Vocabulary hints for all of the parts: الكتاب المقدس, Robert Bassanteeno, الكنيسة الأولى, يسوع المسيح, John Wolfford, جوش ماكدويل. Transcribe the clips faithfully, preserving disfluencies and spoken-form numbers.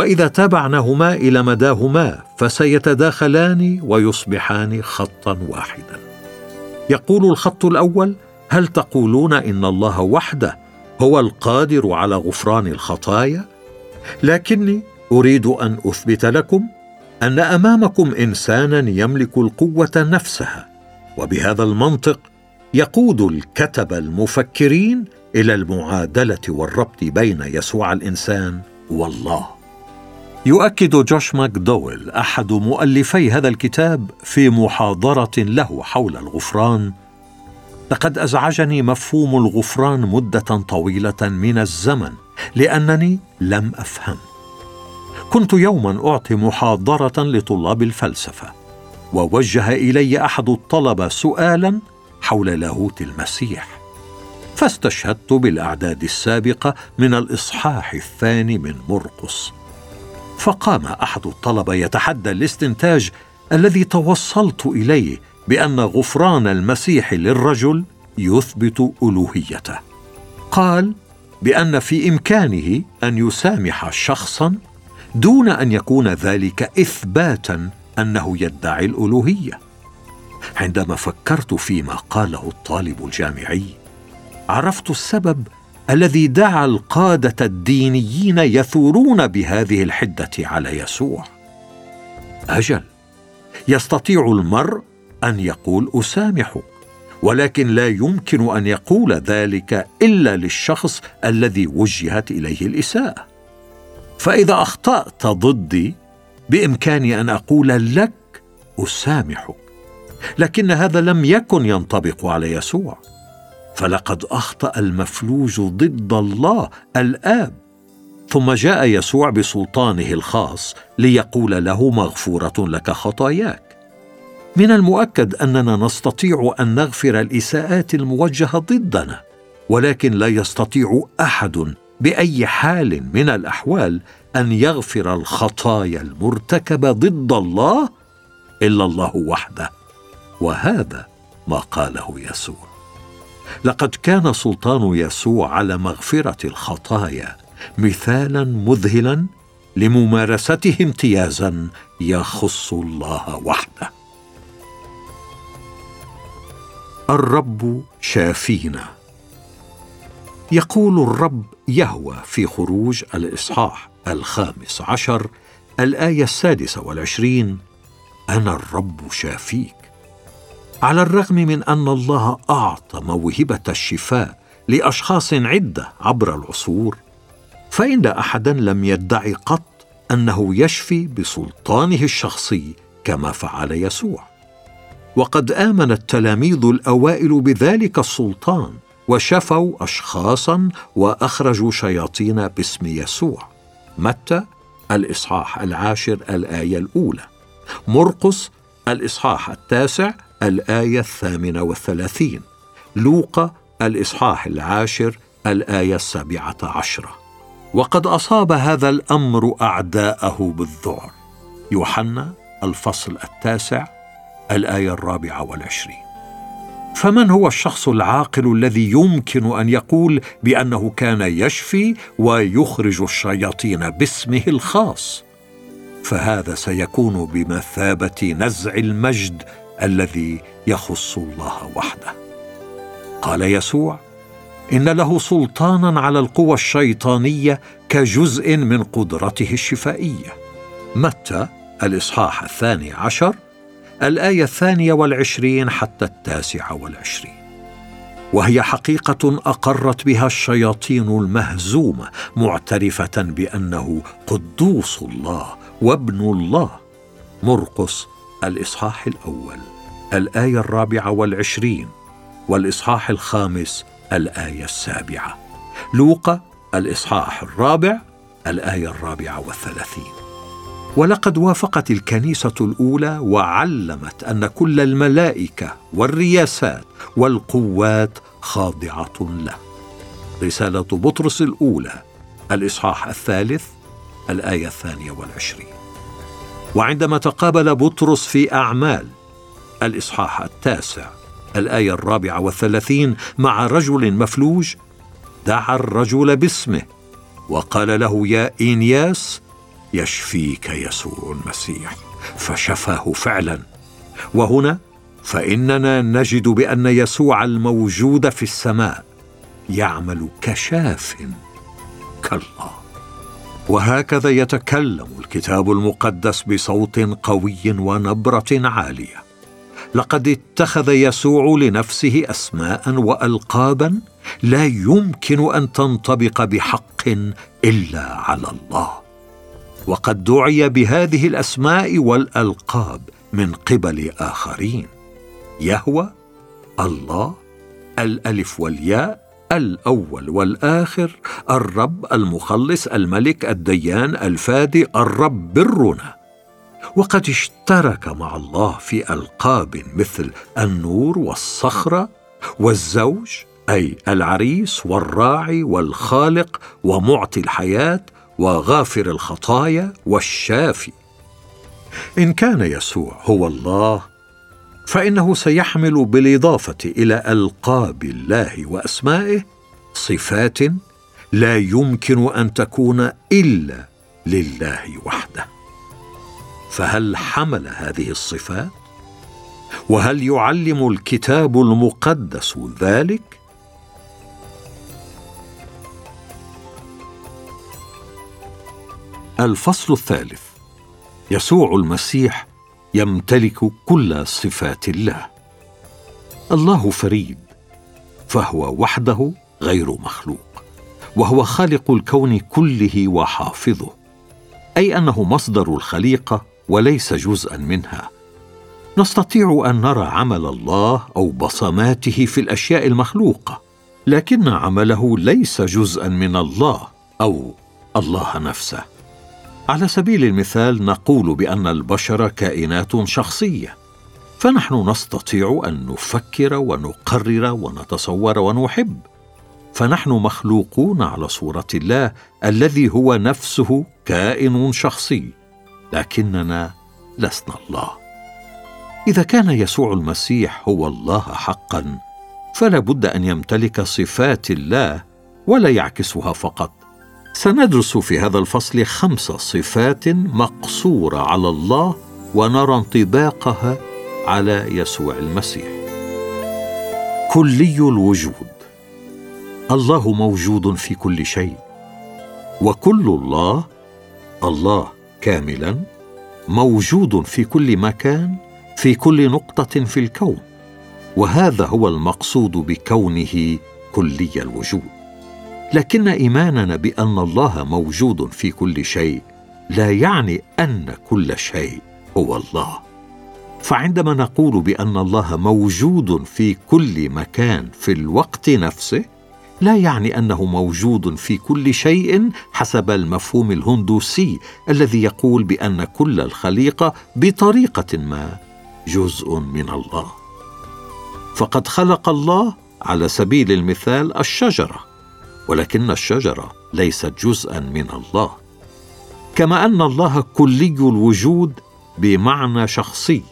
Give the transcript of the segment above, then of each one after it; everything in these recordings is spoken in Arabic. وإذا تابعناهما إلى مداهما فسيتداخلان ويصبحان خطاً واحداً. يقول الخط الأول: هل تقولون إن الله وحده هو القادر على غفران الخطايا؟ لكني أريد أن أثبت لكم أن أمامكم إنساناً يملك القوة نفسها، وبهذا المنطق يقود الكتب المفكرين إلى المعادلة والربط بين يسوع الإنسان والله. يؤكد جوش ماكدويل أحد مؤلفي هذا الكتاب في محاضرة له حول الغفران: لقد أزعجني مفهوم الغفران مدة طويلة من الزمن لأنني لم أفهم. كنت يوما أعطي محاضرة لطلاب الفلسفة، ووجه إلي أحد الطلبة سؤالا حول لاهوت المسيح، فاستشهدت بالأعداد السابقة من الإصحاح الثاني من مرقس. فقام أحد الطلبة يتحدى الاستنتاج الذي توصلت إليه بأن غفران المسيح للرجل يثبت ألوهيته. قال بأن في إمكانه أن يسامح شخصاً دون أن يكون ذلك إثباتاً أنه يدعي الألوهية. عندما فكرت فيما قاله الطالب الجامعي، عرفت السبب الذي دعا القادة الدينيين يثورون بهذه الحدة على يسوع. أجل، يستطيع المرء أن يقول أسامحك، ولكن لا يمكن أن يقول ذلك إلا للشخص الذي وجهت إليه الإساءة. فإذا أخطأت ضدي بإمكاني أن أقول لك أسامحك، لكن هذا لم يكن ينطبق على يسوع، فلقد أخطأ المفلوج ضد الله الآب. ثم جاء يسوع بسلطانه الخاص ليقول له: مغفورة لك خطاياك. من المؤكد أننا نستطيع أن نغفر الإساءات الموجهة ضدنا، ولكن لا يستطيع أحد بأي حال من الأحوال أن يغفر الخطايا المرتكبة ضد الله إلا الله وحده، وهذا ما قاله يسوع. لقد كان سلطان يسوع على مغفرة الخطايا مثالاً مذهلاً لممارسته امتيازاً يخص الله وحده. الرب شافينا. يقول الرب يهوه في خروج الإصحاح الخامس عشر الآية السادسة والعشرين: أنا الرب شافيك. على الرغم من أن الله أعطى موهبة الشفاء لأشخاص عدة عبر العصور، فإن أحداً لم يدعي قط أنه يشفي بسلطانه الشخصي كما فعل يسوع. وقد آمن التلاميذ الأوائل بذلك السلطان وشفوا أشخاصاً وأخرجوا شياطين باسم يسوع. متى الإصحاح العاشر الآية الأولى، مرقس الإصحاح التاسع الآية الثامنة والثلاثين، لوقا الإصحاح العاشر الآية السابعة عشرة. وقد أصاب هذا الأمر أعداءه بالذعر، يوحنا الفصل التاسع الآية الرابعة والعشرين. فمن هو الشخص العاقل الذي يمكن أن يقول بأنه كان يشفي ويخرج الشياطين باسمه الخاص؟ فهذا سيكون بمثابة نزع المجد الذي يخص الله وحده. قال يسوع إن له سلطاناً على القوى الشيطانية كجزء من قدرته الشفائية. متى الإصحاح الثاني عشر الآية الثانية والعشرين حتى التاسعة والعشرين. وهي حقيقة أقرت بها الشياطين المهزومة، معترفة بأنه قدوس الله وابن الله. مرقس الإصحاح الأول الآية الرابعة والعشرين والإصحاح الخامس الآية السابعة، لوقا الإصحاح الرابع الآية الرابعة والثلاثين. ولقد وافقت الكنيسة الأولى وعلمت أن كل الملائكة والرياسات والقوات خاضعة له. رسالة بطرس الأولى الإصحاح الثالث الآية الثانية والعشرين. وعندما تقابل بطرس في أعمال الإصحاح التاسع الآية الرابعة والثلاثين مع رجل مفلوج، دعا الرجل باسمه وقال له: يا إنياس، يشفيك يسوع المسيح، فشفاه فعلا. وهنا فإننا نجد بأن يسوع الموجود في السماء يعمل كشاف كالله. وهكذا يتكلم الكتاب المقدس بصوت قوي ونبرة عالية. لقد اتخذ يسوع لنفسه أسماء وألقابا لا يمكن أن تنطبق بحق إلا على الله، وقد دعي بهذه الأسماء والألقاب من قبل آخرين: يهوه، الله، الألف والياء، الأول والآخر، الرب، المخلص، الملك، الديان، الفادي، الرب برنا. وقد اشترك مع الله في ألقاب مثل النور والصخرة والزوج، أي العريس، والراعي والخالق ومعطي الحياة وغافر الخطايا والشافي. إن كان يسوع هو الله، فإنه سيحمل بالإضافة إلى ألقاب الله وأسمائه صفات لا يمكن أن تكون إلا لله وحده. فهل حمل هذه الصفات؟ وهل يعلم الكتاب المقدس ذلك؟ الفصل الثالث: يسوع المسيح يمتلك كل صفات الله. الله فريد، فهو وحده غير مخلوق، وهو خالق الكون كله وحافظه، أي أنه مصدر الخليقة وليس جزءا منها. نستطيع أن نرى عمل الله أو بصماته في الأشياء المخلوقة، لكن عمله ليس جزءا من الله أو الله نفسه. على سبيل المثال نقول بأن البشر كائنات شخصية، فنحن نستطيع أن نفكر ونقرر ونتصور ونحب، فنحن مخلوقون على صورة الله الذي هو نفسه كائن شخصي، لكننا لسنا الله. إذا كان يسوع المسيح هو الله حقا، فلا بد أن يمتلك صفات الله ولا يعكسها فقط. سندرس في هذا الفصل خمس صفات مقصورة على الله، ونرى انطباقها على يسوع المسيح. كلي الوجود: الله موجود في كل شيء، وكل الله، الله كاملا، موجود في كل مكان، في كل نقطة في الكون، وهذا هو المقصود بكونه كلي الوجود. لكن إيماننا بأن الله موجود في كل شيء لا يعني أن كل شيء هو الله. فعندما نقول بأن الله موجود في كل مكان في الوقت نفسه، لا يعني أنه موجود في كل شيء حسب المفهوم الهندوسي الذي يقول بأن كل الخليقة بطريقة ما جزء من الله. فقد خلق الله على سبيل المثال الشجرة، ولكن الشجرة ليست جزءاً من الله. كما أن الله كلي الوجود بمعنى شخصي.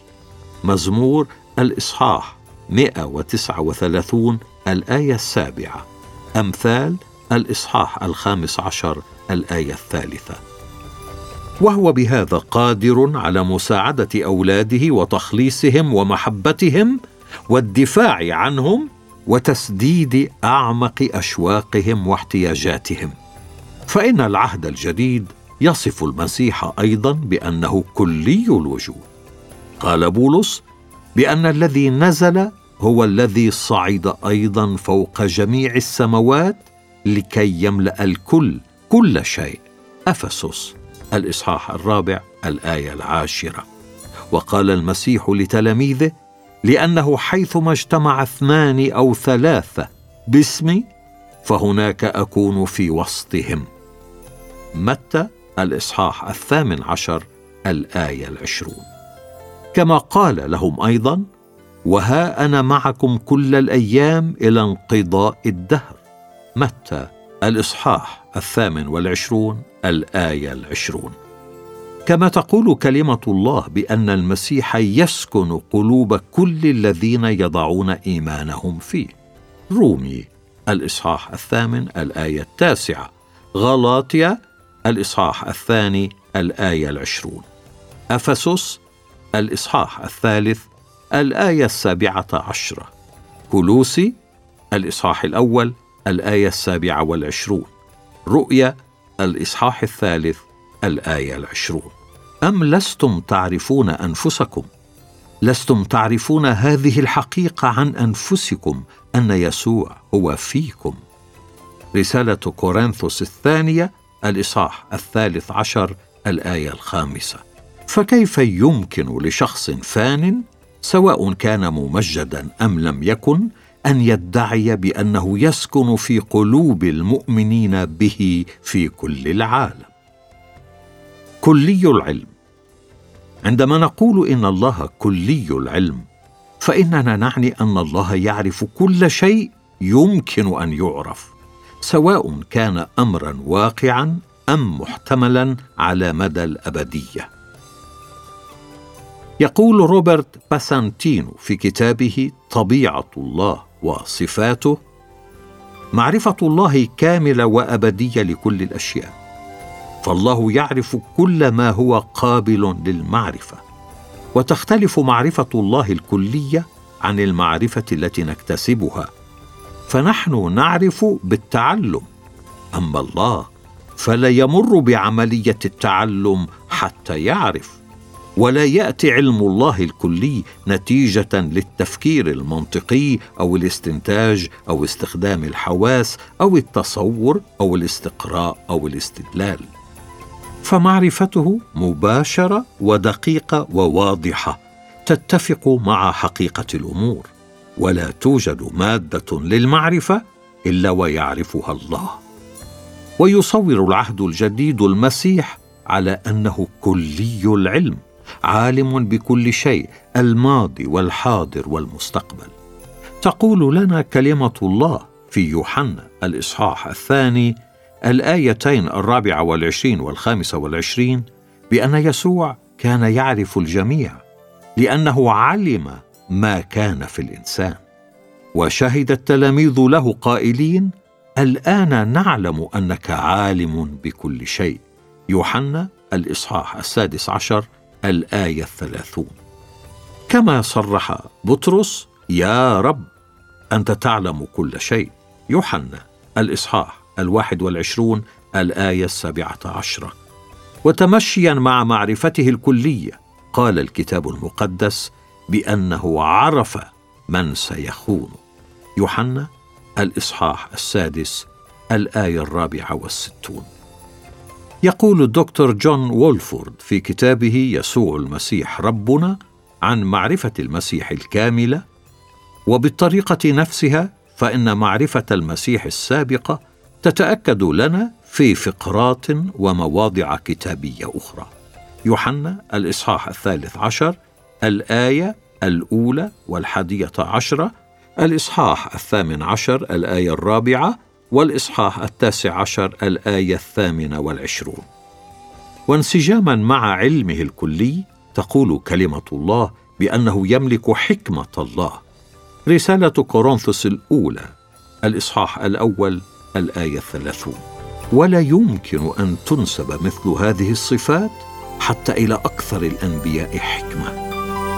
مزمور الإصحاح مئة وتسعة وثلاثين الآية السابعة، أمثال الإصحاح الخامس عشر الآية الثالثة. وهو بهذا قادر على مساعدة أولاده وتخليصهم ومحبتهم والدفاع عنهم وتسديد أعمق أشواقهم واحتياجاتهم. فإن العهد الجديد يصف المسيح أيضاً بأنه كلي الوجود. قال بولس بأن الذي نزل هو الذي صعد أيضاً فوق جميع السماوات لكي يملأ الكل، كل شيء، أفسس الإصحاح الرابع الآية العاشرة. وقال المسيح لتلاميذه: لأنه حيثما اجتمع اثنان أو ثلاثة باسمي فهناك أكون في وسطهم، متى الإصحاح الثامن عشر الآية العشرون. كما قال لهم أيضا: وها أنا معكم كل الأيام إلى انقضاء الدهر، متى الإصحاح الثامن والعشرون الآية العشرون. كما تقول كلمة الله بأن المسيح يسكن قلوب كل الذين يضعون إيمانهم فيه، رومي الإصحاح الثامن الآية التاسعة، غلاطيا الإصحاح الثاني الآية العشرون. أفسس الإصحاح الثالث الآية السابعة عشرة. كولوسي الإصحاح الأول الآية السابعة والعشرون. رؤيا الإصحاح الثالث الآية العشرون. أم لستم تعرفون أنفسكم؟ لستم تعرفون هذه الحقيقة عن أنفسكم، أن يسوع هو فيكم. رسالة كورنثوس الثانية الإصحاح الثالث عشر الآية الخامسة. فكيف يمكن لشخص فان سواء كان ممجداً أم لم يكن أن يدعي بأنه يسكن في قلوب المؤمنين به في كل العالم؟ كلي العلم. عندما نقول إن الله كلي العلم، فإننا نعني أن الله يعرف كل شيء يمكن أن يعرف، سواء كان أمراً واقعاً أم محتملاً على مدى الأبدية. يقول روبرت باسانتينو في كتابه طبيعة الله وصفاته: معرفة الله كاملة وأبدية لكل الأشياء، فالله يعرف كل ما هو قابل للمعرفة. وتختلف معرفة الله الكلية عن المعرفة التي نكتسبها، فنحن نعرف بالتعلم، أما الله فلا يمر بعملية التعلم حتى يعرف، ولا يأتي علم الله الكلي نتيجة للتفكير المنطقي أو الاستنتاج أو استخدام الحواس أو التصور أو الاستقراء أو الاستدلال، فمعرفته مباشرة ودقيقة وواضحة، تتفق مع حقيقة الأمور، ولا توجد مادة للمعرفة إلا ويعرفها الله. ويصور العهد الجديد المسيح على أنه كلي العلم، عالم بكل شيء، الماضي والحاضر والمستقبل. تقول لنا كلمة الله في يوحنا الإصحاح الثاني الآيتين الرابعة والعشرين والخامسة والعشرين بأن يسوع كان يعرف الجميع، لأنه علم ما كان في الإنسان. وشهد التلاميذ له قائلين: الآن نعلم أنك عالم بكل شيء. يوحنا الإصحاح السادس عشر الآية الثلاثون. كما صرح بطرس: يا رب أنت تعلم كل شيء. يوحنا الإصحاح الواحد والعشرون الآية السابعة عشرة. وتمشيا مع معرفته الكلية قال الكتاب المقدس بأنه عرف من سيخونه. يوحنا الإصحاح السادس الآية الرابعة والستون. يقول الدكتور جون وولفورد في كتابه يسوع المسيح ربنا عن معرفة المسيح الكاملة: وبالطريقة نفسها فإن معرفة المسيح السابقة تتأكد لنا في فقرات ومواضع كتابية أخرى. يوحنا الإصحاح الثالث عشر الآية الأولى والحادية عشرة، الإصحاح الثامن عشر الآية الرابعة، والإصحاح التاسع عشر الآية الثامنة والعشرون. وانسجاما مع علمه الكلي تقول كلمة الله بأنه يملك حكمة الله. رسالة كورنثوس الأولى الإصحاح الأول الآية الثلاثون. ولا يمكن أن تنسب مثل هذه الصفات حتى إلى أكثر الأنبياء حكمة،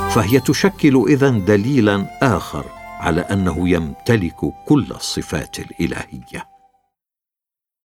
فهي تشكل إذن دليلا آخر على أنه يمتلك كل الصفات الإلهية.